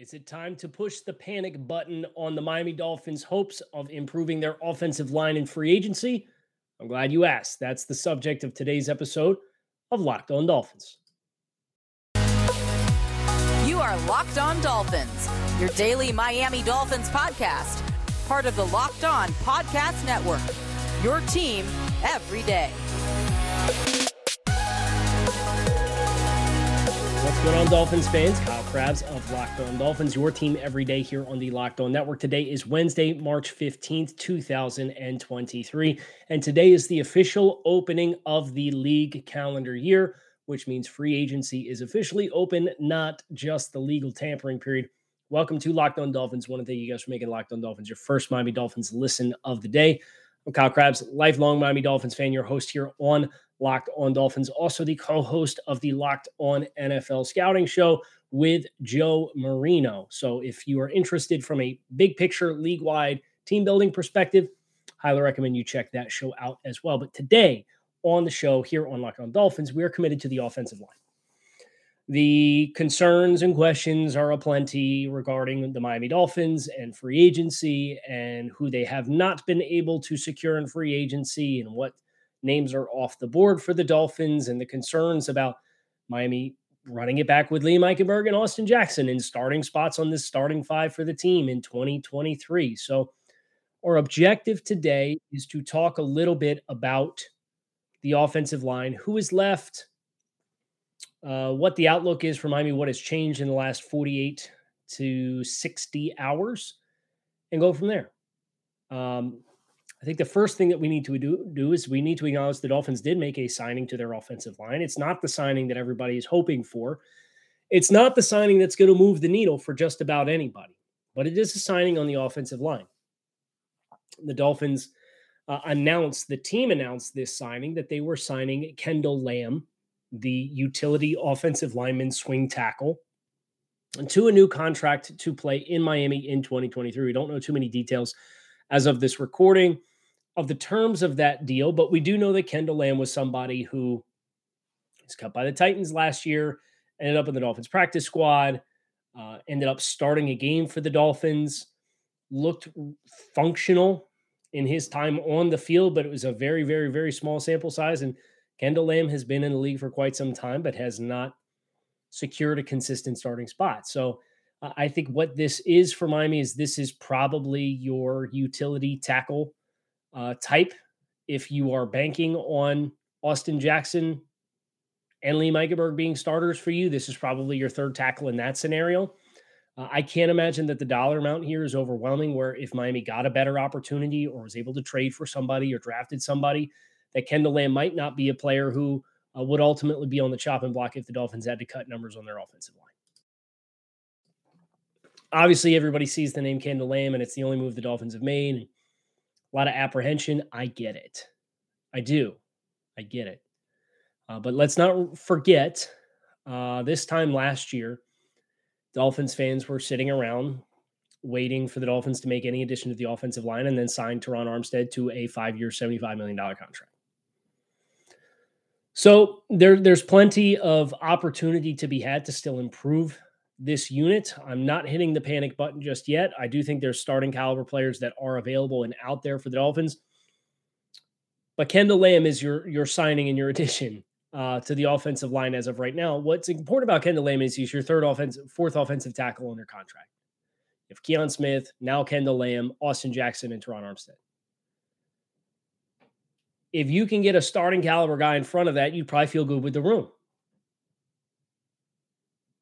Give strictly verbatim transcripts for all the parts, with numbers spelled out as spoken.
Is it time to push the panic button on the Miami Dolphins' hopes of improving their offensive line in free agency? I'm glad you asked. That's the subject of today's episode of Locked On Dolphins. You are Locked On Dolphins, your daily Miami Dolphins podcast, part of the Locked On Podcast Network, your team every day. What's going on, Dolphins fans? Kyle Krabs of Locked On Dolphins, your team every day here on the Locked On Network. Today is Wednesday, March fifteenth, twenty twenty-three, and today is the official opening of the league calendar year, which means free agency is officially open, not just the legal tampering period. Welcome to Locked On Dolphins. I want to thank you guys for making Locked On Dolphins your first Miami Dolphins listen of the day. I'm Kyle Krabs, lifelong Miami Dolphins fan, your host here on Locked On Dolphins, also the co-host of the Locked On N F L Scouting Show with Joe Marino. So if you are interested from a big picture, league-wide team building perspective, highly recommend you check that show out as well. But today on the show here on Locked On Dolphins, we are committed to the offensive line. The concerns and questions are aplenty regarding the Miami Dolphins and free agency and who they have not been able to secure in free agency and what names are off the board for the Dolphins, and the concerns about Miami running it back with Liam Eichenberg and Austin Jackson in starting spots on this starting five for the team in twenty twenty-three. So our objective today is to talk a little bit about the offensive line, who is left, uh, what the outlook is for Miami, what has changed in the last forty-eight to sixty hours, and go from there. Um, I think the first thing that we need to do, do is we need to acknowledge the Dolphins did make a signing to their offensive line. It's not the signing that everybody is hoping for. It's not the signing that's going to move the needle for just about anybody, but it is a signing on the offensive line. The Dolphins uh, announced, the team announced this signing, that they were signing Kendall Lamb, the utility offensive lineman swing tackle, to a new contract to play in Miami in twenty twenty-three. We don't know too many details as of this recording of the terms of that deal, but we do know that Kendall Lamb was somebody who was cut by the Titans last year, ended up in the Dolphins practice squad, uh, ended up starting a game for the Dolphins, looked functional in his time on the field, but it was a very, very, very small sample size. And Kendall Lamb has been in the league for quite some time, but has not secured a consistent starting spot. So uh, I think what this is for Miami is this is probably your utility tackle Uh, type, if you are banking on Austin Jackson and Liam Eichenberg being starters for you. This is probably your third tackle in that scenario. Uh, I can't imagine that the dollar amount here is overwhelming, where if Miami got a better opportunity or was able to trade for somebody or drafted somebody, that Kendall Lamb might not be a player who uh, would ultimately be on the chopping block if the Dolphins had to cut numbers on their offensive line. Obviously, everybody sees the name Kendall Lamb, and it's the only move the Dolphins have made. A lot of apprehension. I get it. I do. I get it. Uh, but let's not forget, uh, this time last year, Dolphins fans were sitting around waiting for the Dolphins to make any addition to the offensive line and then sign Teron Armstead to a five-year, seventy-five million dollars contract. So there, there's plenty of opportunity to be had to still improve this unit. I'm not hitting the panic button just yet. I do think there's starting caliber players that are available and out there for the Dolphins. But Kendall Lamb is your, your signing and your addition uh, to the offensive line as of right now. What's important about Kendall Lamb is he's your third offensive, fourth offensive tackle under contract. You have Keon Smith, now Kendall Lamb, Austin Jackson, and Teron Armstead. If you can get a starting caliber guy in front of that, you'd probably feel good with the room.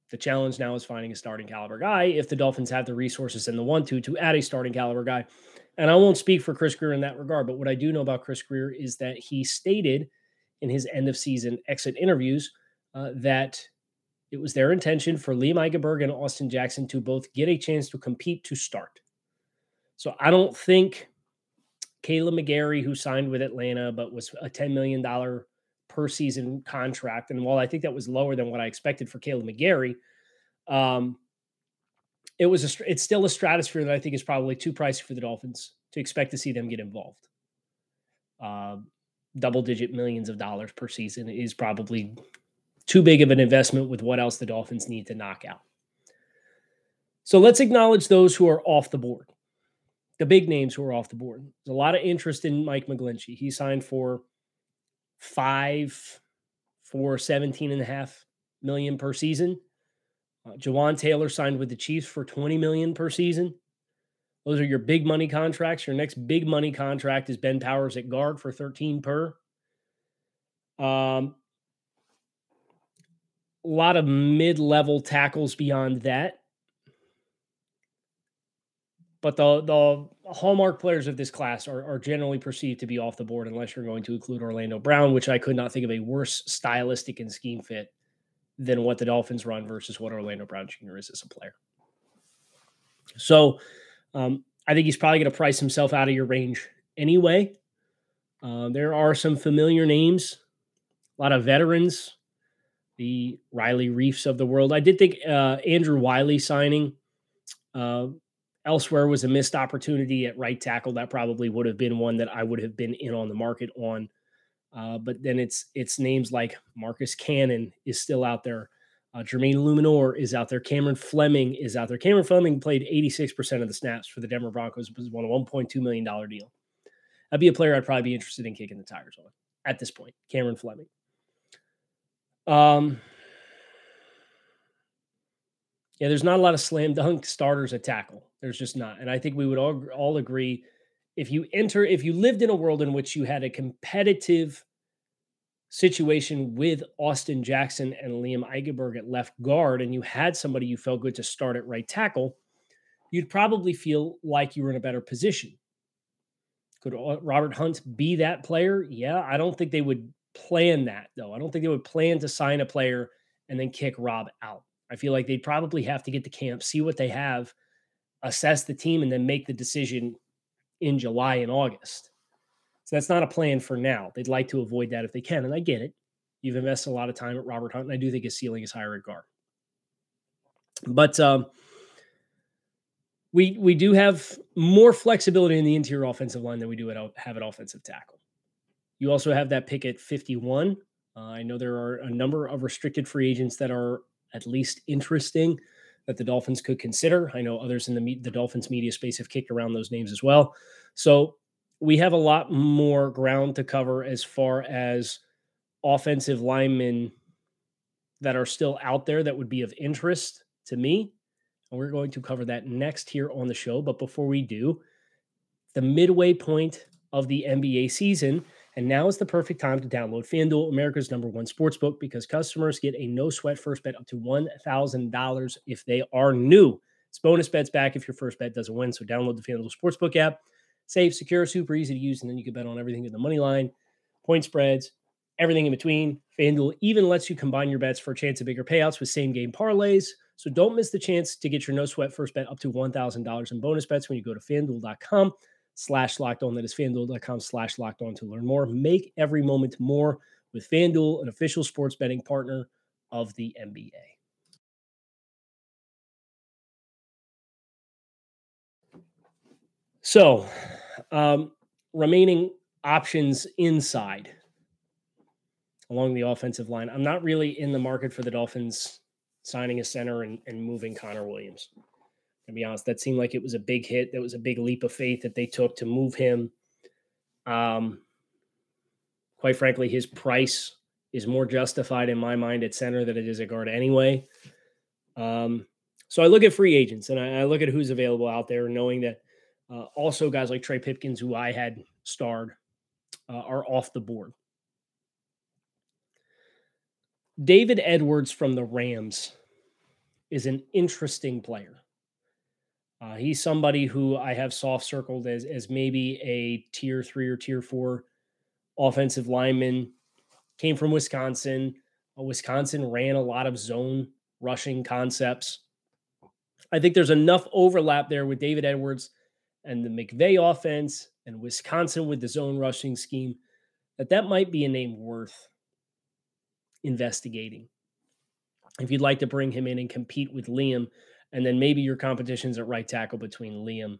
The challenge now is finding a starting caliber guy if the Dolphins have the resources and the want to to add a starting caliber guy. And I won't speak for Chris Greer in that regard, but what I do know about Chris Greer is that he stated in his end-of-season exit interviews uh, that it was their intention for Liam Eichenberg and Austin Jackson to both get a chance to compete to start. So I don't think Caleb McGarry, who signed with Atlanta but was a ten million dollars per season contract, and while I think that was lower than what I expected for Caleb McGarry, um, it was a, it's still a stratosphere that I think is probably too pricey for the Dolphins to expect to see them get involved. Uh, double-digit millions of dollars per season is probably too big of an investment with what else the Dolphins need to knock out. So let's acknowledge those who are off the board, the big names who are off the board. There's a lot of interest in Mike McGlinchey. He signed for five, for seventeen and a half million per season. Uh, Jawaan Taylor signed with the Chiefs for twenty million per season. Those are your big money contracts. Your next big money contract is Ben Powers at guard for thirteen per. Um, a lot of mid-level tackles beyond that. But the, the hallmark players of this class are, are generally perceived to be off the board unless you're going to include Orlando Brown, which I could not think of a worse stylistic and scheme fit than what the Dolphins run versus what Orlando Brown Junior is as a player. So um, I think he's probably going to price himself out of your range anyway. Uh, there are some familiar names, a lot of veterans, the Riley Reefs of the world. I did think uh, Andrew Wiley signing uh elsewhere was a missed opportunity at right tackle. That probably would have been one that I would have been in on the market on. Uh, but then it's it's names like Marcus Cannon is still out there. Uh, Jermaine Luminor is out there. Cameron Fleming is out there. Cameron Fleming played eighty-six percent of the snaps for the Denver Broncos. It was on a one point two million dollars deal. That'd be a player I'd probably be interested in kicking the tires on at this point, Cameron Fleming. Um, yeah, there's not a lot of slam dunk starters at tackle. There's just not. And I think we would all, all agree if you enter, if you lived in a world in which you had a competitive situation with Austin Jackson and Liam Eichenberg at left guard, and you had somebody you felt good to start at right tackle, you'd probably feel like you were in a better position. Could Robert Hunt be that player? Yeah, I don't think they would plan that, though. I don't think they would plan to sign a player and then kick Rob out. I feel like they'd probably have to get to camp, see what they have, assess the team, and then make the decision in July and August. So that's not a plan for now. They'd like to avoid that if they can, and I get it. You've invested a lot of time at Robert Hunt, and I do think his ceiling is higher at guard. But um, we we do have more flexibility in the interior offensive line than we do at, have at offensive tackle. You also have that pick at fifty-one. Uh, I know there are a number of restricted free agents that are at least interesting that the Dolphins could consider. I know others in the, the Dolphins media space have kicked around those names as well. So we have a lot more ground to cover as far as offensive linemen that are still out there that would be of interest to me. And we're going to cover that next here on the show. But before we do, the midway point of the N B A season, and now is the perfect time to download FanDuel, America's number one sportsbook, because customers get a no-sweat first bet up to one thousand dollars if they are new. It's bonus bets back if your first bet doesn't win, so download the FanDuel Sportsbook app. Safe, secure, super easy to use, and then you can bet on everything in the money line, point spreads, everything in between. FanDuel even lets you combine your bets for a chance at bigger payouts with same-game parlays, so don't miss the chance to get your no-sweat first bet up to one thousand dollars in bonus bets when you go to FanDuel.com. slash locked on. That is FanDuel.com slash locked on to learn more. Make every moment more with FanDuel, an official sports betting partner of the N B A. So um, remaining options inside along the offensive line. I'm not really in the market for the Dolphins signing a center and, and moving Connor Williams. To be honest, that seemed like it was a big hit. That was a big leap of faith that they took to move him. Um, quite frankly, his price is more justified in my mind at center than it is at guard anyway. Um, so I look at free agents, and I, I look at who's available out there, knowing that uh, also guys like Trey Pipkins, who I had starred, uh, are off the board. David Edwards from the Rams is an interesting player. Uh, he's somebody who I have soft circled as, as maybe a tier three or tier four offensive lineman. Came from Wisconsin. Uh, Wisconsin ran a lot of zone rushing concepts. I think there's enough overlap there with David Edwards and the McVay offense and Wisconsin with the zone rushing scheme that that might be a name worth investigating. If you'd like to bring him in and compete with Liam, and then maybe your competition's at right tackle between Liam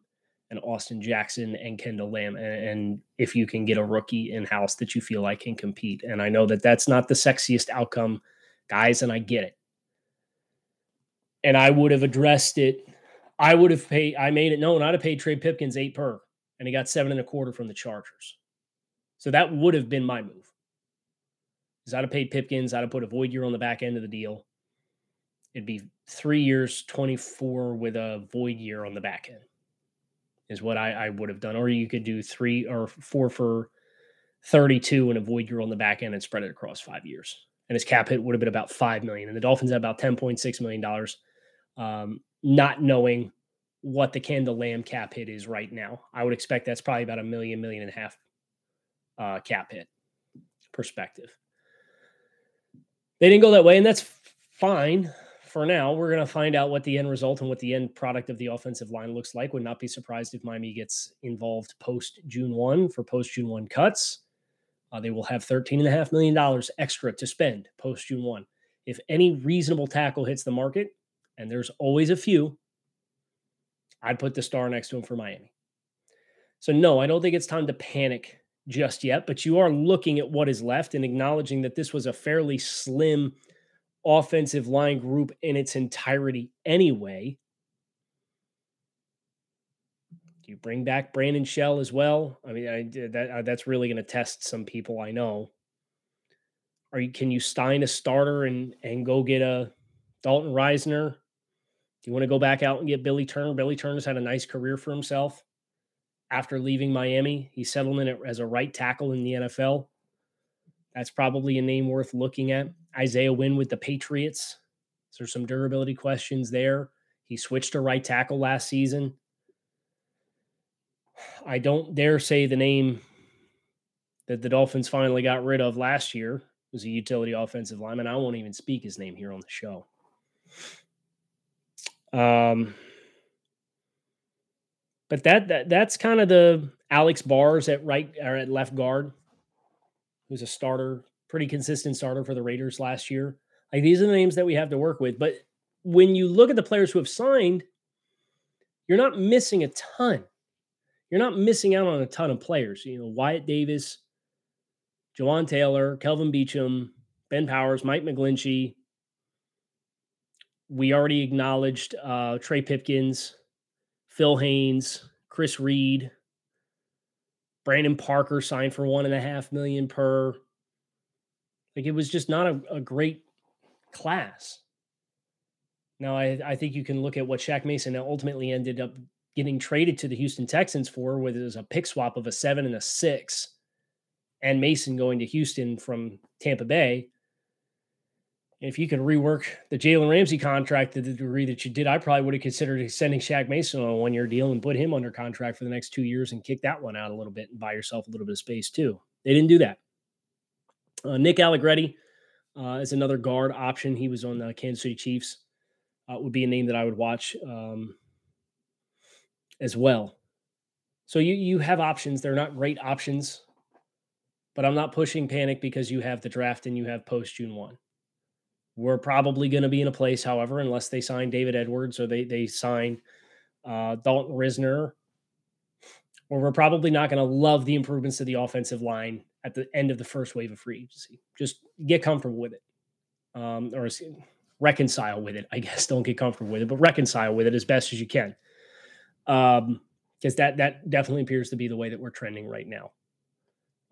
and Austin Jackson and Kendall Lamb. And, and if you can get a rookie in-house that you feel like can compete. And I know that that's not the sexiest outcome, guys, and I get it. And I would have addressed it I would have paid, I made it known, I'd have paid Trey Pipkins eight per, and he got seven and a quarter from the Chargers. So that would have been my move. Because I'd have paid Pipkins, I'd have put a void year on the back end of the deal. It'd be three years, twenty-four with a void year on the back end is what I, I would have done. Or you could do three or four for thirty-two and a void year on the back end and spread it across five years. And his cap hit would have been about five million dollars. And the Dolphins had about ten point six million dollars. Um, not knowing what the Kendall Lamb cap hit is right now. I would expect that's probably about a million, million and a half uh, cap hit perspective. They didn't go that way, and that's fine for now. We're going to find out what the end result and what the end product of the offensive line looks like. Would not be surprised if Miami gets involved post-June first for post-June first cuts. Uh, they will have thirteen point five million dollars extra to spend post-June first. If any reasonable tackle hits the market, and there's always a few, I'd put the star next to him for Miami. So no, I don't think it's time to panic just yet, but you are looking at what is left and acknowledging that this was a fairly slim offensive line group in its entirety anyway. You bring back Brandon Shell as well. I mean, I, that that's really going to test some people I know. Are you, can you sign a starter and, and go get a Dalton Risner? You want to go back out and get Billy Turner? Billy Turner's had a nice career for himself after leaving Miami. He settled in as a right tackle in the N F L. That's probably a name worth looking at. Isaiah Wynn with the Patriots. So there's some durability questions there. He switched to right tackle last season. I don't dare say the name that the Dolphins finally got rid of last year. It was a utility offensive lineman. I won't even speak his name here on the show. Um, but that, that that's kind of the Alex Bars at right or at left guard, who's a starter, pretty consistent starter for the Raiders last year. Like, these are the names that we have to work with. But when you look at the players who have signed, you're not missing a ton. You're not missing out on a ton of players. You know, Wyatt Davis, Jawaan Taylor, Kelvin Beachum, Ben Powers, Mike McGlinchey. We already acknowledged uh, Trey Pipkins, Phil Haynes, Chris Reed, Brandon Parker signed for one and a half million per. Like, it was just not a, a great class. Now, I, I think you can look at what Shaq Mason ultimately ended up getting traded to the Houston Texans for, where there's a pick swap of a seven and a six, and Mason going to Houston from Tampa Bay. If you could rework the Jalen Ramsey contract to the degree that you did, I probably would have considered extending Shaq Mason on a one-year deal and put him under contract for the next two years and kick that one out a little bit and buy yourself a little bit of space too. They didn't do that. Uh, Nick Allegretti uh, is another guard option. He was on the Kansas City Chiefs. Uh, would be a name that I would watch um, as well. So you you have options. They're not great options, but I'm not pushing panic because you have the draft and you have post-June first. We're probably going to be in a place, however, unless they sign David Edwards or they they sign uh, Dalton Risner, or we're probably not going to love the improvements to the offensive line at the end of the first wave of free agency. Just get comfortable with it, um, or reconcile with it, I guess. Don't get comfortable with it, but reconcile with it as best as you can, because um, that, that definitely appears to be the way that we're trending right now.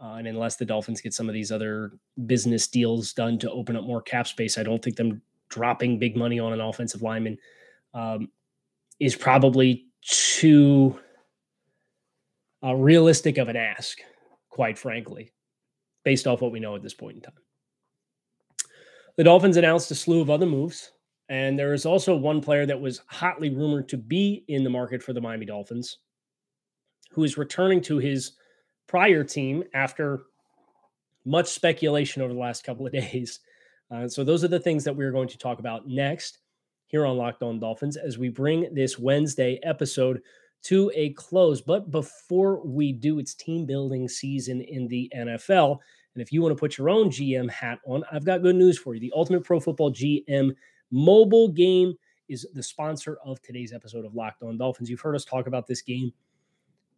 Uh, and unless the Dolphins get some of these other business deals done to open up more cap space, I don't think them dropping big money on an offensive lineman um, is probably too uh, realistic of an ask, quite frankly, based off what we know at this point in time. The Dolphins announced a slew of other moves, and there is also one player that was hotly rumored to be in the market for the Miami Dolphins, who is returning to his prior team after much speculation over the last couple of days. Uh, so those are the things that we're going to talk about next here on Locked On Dolphins as we bring this Wednesday episode to a close. But before we do, it's team building season in the N F L. And if you want to put your own G M hat on, I've got good news for you. The Ultimate Pro Football G M mobile game is the sponsor of today's episode of Locked On Dolphins. You've heard us talk about this game.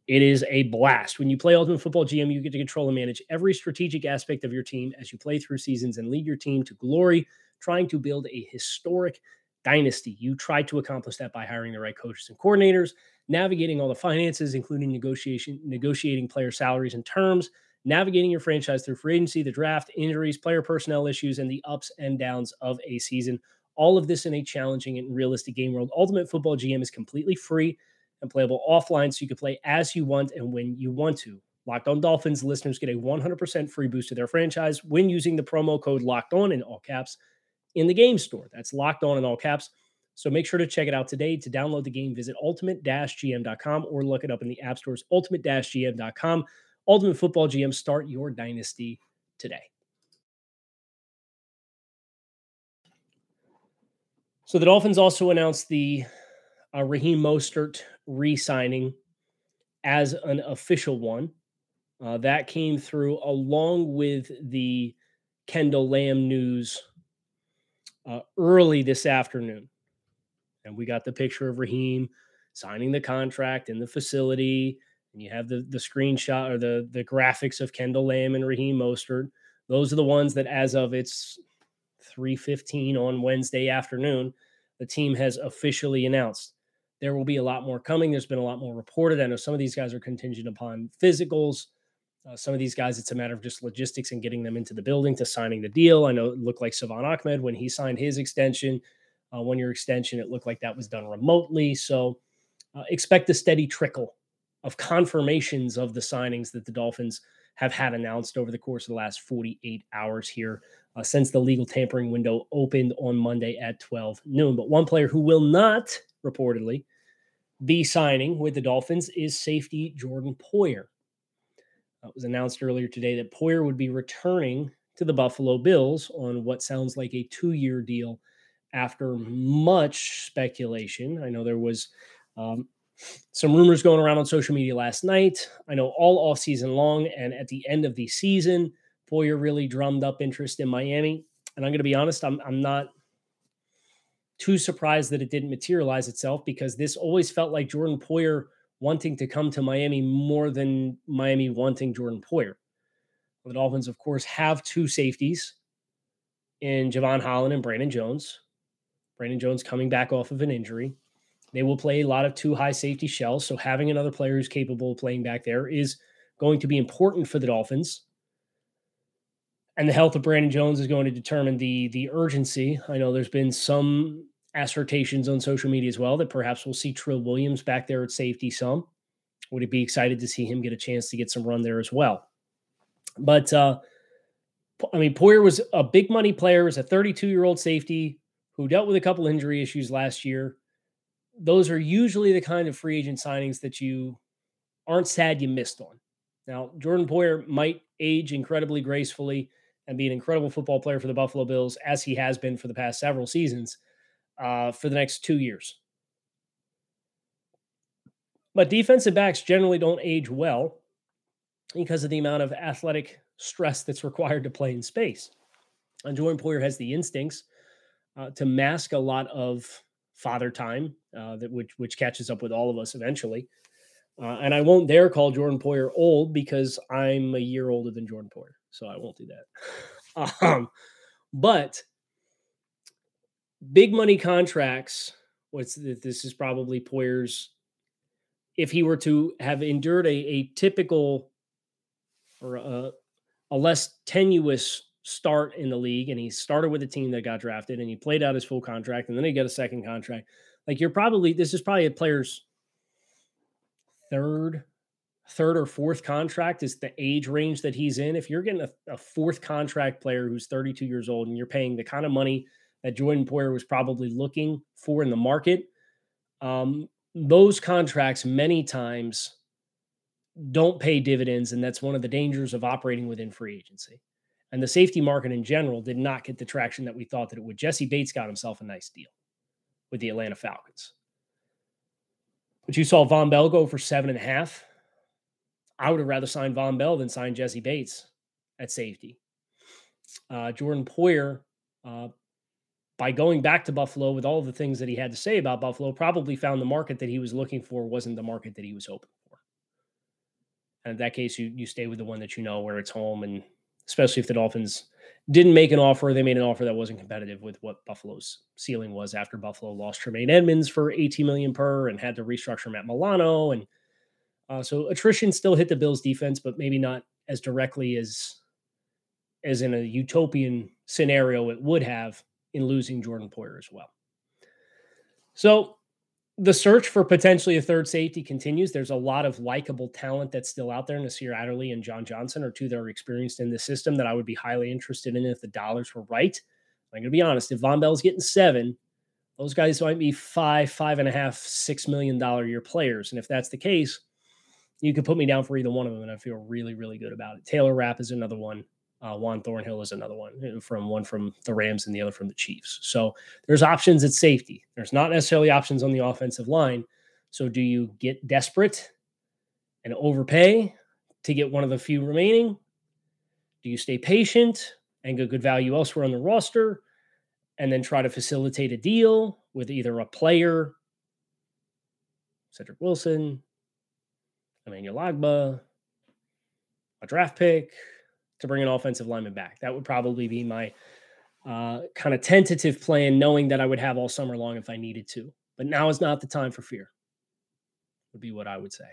It is a blast. When you play Ultimate Football G M, you get to control and manage every strategic aspect of your team as you play through seasons and lead your team to glory, trying to build a historic dynasty. You try to accomplish that by hiring the right coaches and coordinators, navigating all the finances, including negotiation, negotiating player salaries and terms, navigating your franchise through free agency, the draft, injuries, player personnel issues, and the ups and downs of a season. All of this in a challenging and realistic game world. Ultimate Football G M is completely free and playable offline, so you can play as you want and when you want to. Locked On Dolphins listeners get a one hundred percent free boost to their franchise when using the promo code Locked On in all caps in the game store. That's Locked On in all caps. So make sure to check it out today. To download the game, visit ultimate dash g m dot com or look it up in the app stores, ultimate dash g m dot com. Ultimate Football G M, start your dynasty today. So the Dolphins also announced the uh, Raheem Mostert re-signing as an official one. Uh, that came through along with the Kendall Lamb news uh, early this afternoon. And we got the picture of Raheem signing the contract in the facility. And you have the, the screenshot or the, the graphics of Kendall Lamb and Raheem Mostert. Those are the ones that, as of its three fifteen on Wednesday afternoon, the team has officially announced. There will be a lot more coming. There's been a lot more reported. I know some of these guys are contingent upon physicals. Uh, some of these guys, it's a matter of just logistics and getting them into the building to signing the deal. I know it looked like Savon Ahmed when he signed his extension, uh, one-year extension, it looked like that was done remotely. So uh, expect a steady trickle of confirmations of the signings that the Dolphins have had announced over the course of the last forty-eight hours here uh, since the legal tampering window opened on Monday at twelve noon. But one player who will not reportedly be signing with the Dolphins is safety Jordan Poyer. Uh, it was announced earlier today that Poyer would be returning to the Buffalo Bills on what sounds like a two-year deal after much speculation. I know there was um, some rumors going around on social media last night. I know all offseason long and at the end of the season, Poyer really drummed up interest in Miami. And I'm going to be honest, I'm, I'm not too surprised that it didn't materialize itself, because this always felt like Jordan Poyer wanting to come to Miami more than Miami wanting Jordan Poyer. The Dolphins, of course, have two safeties in Javon Holland and Brandon Jones. Brandon Jones coming back off of an injury. They will play a lot of two high safety shells, so having another player who's capable of playing back there is going to be important for the Dolphins. And the health of Brandon Jones is going to determine the, the urgency. I know there's been some assertions on social media as well that perhaps we'll see Trill Williams back there at safety some. Would it be excited to see him get a chance to get some run there as well? But, uh, I mean, Poyer was a big money player, was a thirty-two-year-old safety who dealt with a couple injury issues last year. Those are usually the kind of free agent signings that you aren't sad you missed on. Now, Jordan Poyer might age incredibly gracefully and be an incredible football player for the Buffalo Bills, as he has been for the past several seasons, uh, for the next two years. But defensive backs generally don't age well because of the amount of athletic stress that's required to play in space. And Jordan Poyer has the instincts uh, to mask a lot of father time, uh, that which, which catches up with all of us eventually. Uh, and I won't dare call Jordan Poyer old, because I'm a year older than Jordan Poyer, so I won't do that. Um, but big money contracts, what's this is probably Poyer's, if he were to have endured a, a typical or a, a less tenuous start in the league, and he started with a team that got drafted, and he played out his full contract, and then he got a second contract. Like you're probably, this is probably a player's third, third or fourth contract is the age range that he's in. If you're getting a, a fourth contract player who's thirty-two years old and you're paying the kind of money that Jordan Poyer was probably looking for in the market, um, those contracts many times don't pay dividends, and that's one of the dangers of operating within free agency. And the safety market in general did not get the traction that we thought that it would. Jesse Bates got himself a nice deal with the Atlanta Falcons. But you saw Von Bell go for seven and a half. I would have rather signed Von Bell than signed Jesse Bates at safety. Uh, Jordan Poyer, uh, by going back to Buffalo with all the things that he had to say about Buffalo, probably found the market that he was looking for wasn't the market that he was hoping for. And in that case, you you stay with the one that you know, where it's home, and especially if the Dolphins didn't make an offer. They made an offer that wasn't competitive with what Buffalo's ceiling was after Buffalo lost Tremaine Edmonds for eighteen million dollars per and had to restructure Matt Milano. And uh, so attrition still hit the Bills defense, but maybe not as directly as, as in a utopian scenario it would have in losing Jordan Poyer as well. So the search for potentially a third safety continues. There's a lot of likable talent that's still out there. Nasir Adderley and John Johnson are two that are experienced in the system that I would be highly interested in if the dollars were right. I'm going to be honest, if Von Bell's getting seven, those guys might be five, five and a half, six million dollar a year players. And if that's the case, you could put me down for either one of them, and I feel really, really good about it. Taylor Rapp is another one. Uh, Juan Thornhill is another one, from one from the Rams and the other from the Chiefs. So there's options at safety. There's not necessarily options on the offensive line. So do you get desperate and overpay to get one of the few remaining? Do you stay patient and get good value elsewhere on the roster and then try to facilitate a deal with either a player, Cedric Wilson, Emmanuel Agba, a draft pick, to bring an offensive lineman back? That would probably be my uh, kind of tentative plan, knowing that I would have all summer long if I needed to. But now is not the time for fear, would be what I would say.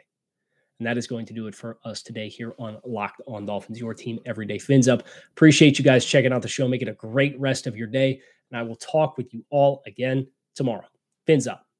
And that is going to do it for us today here on Locked On Dolphins, your team every day. Fins up. Appreciate you guys checking out the show. Make it a great rest of your day. And I will talk with you all again tomorrow. Fins up.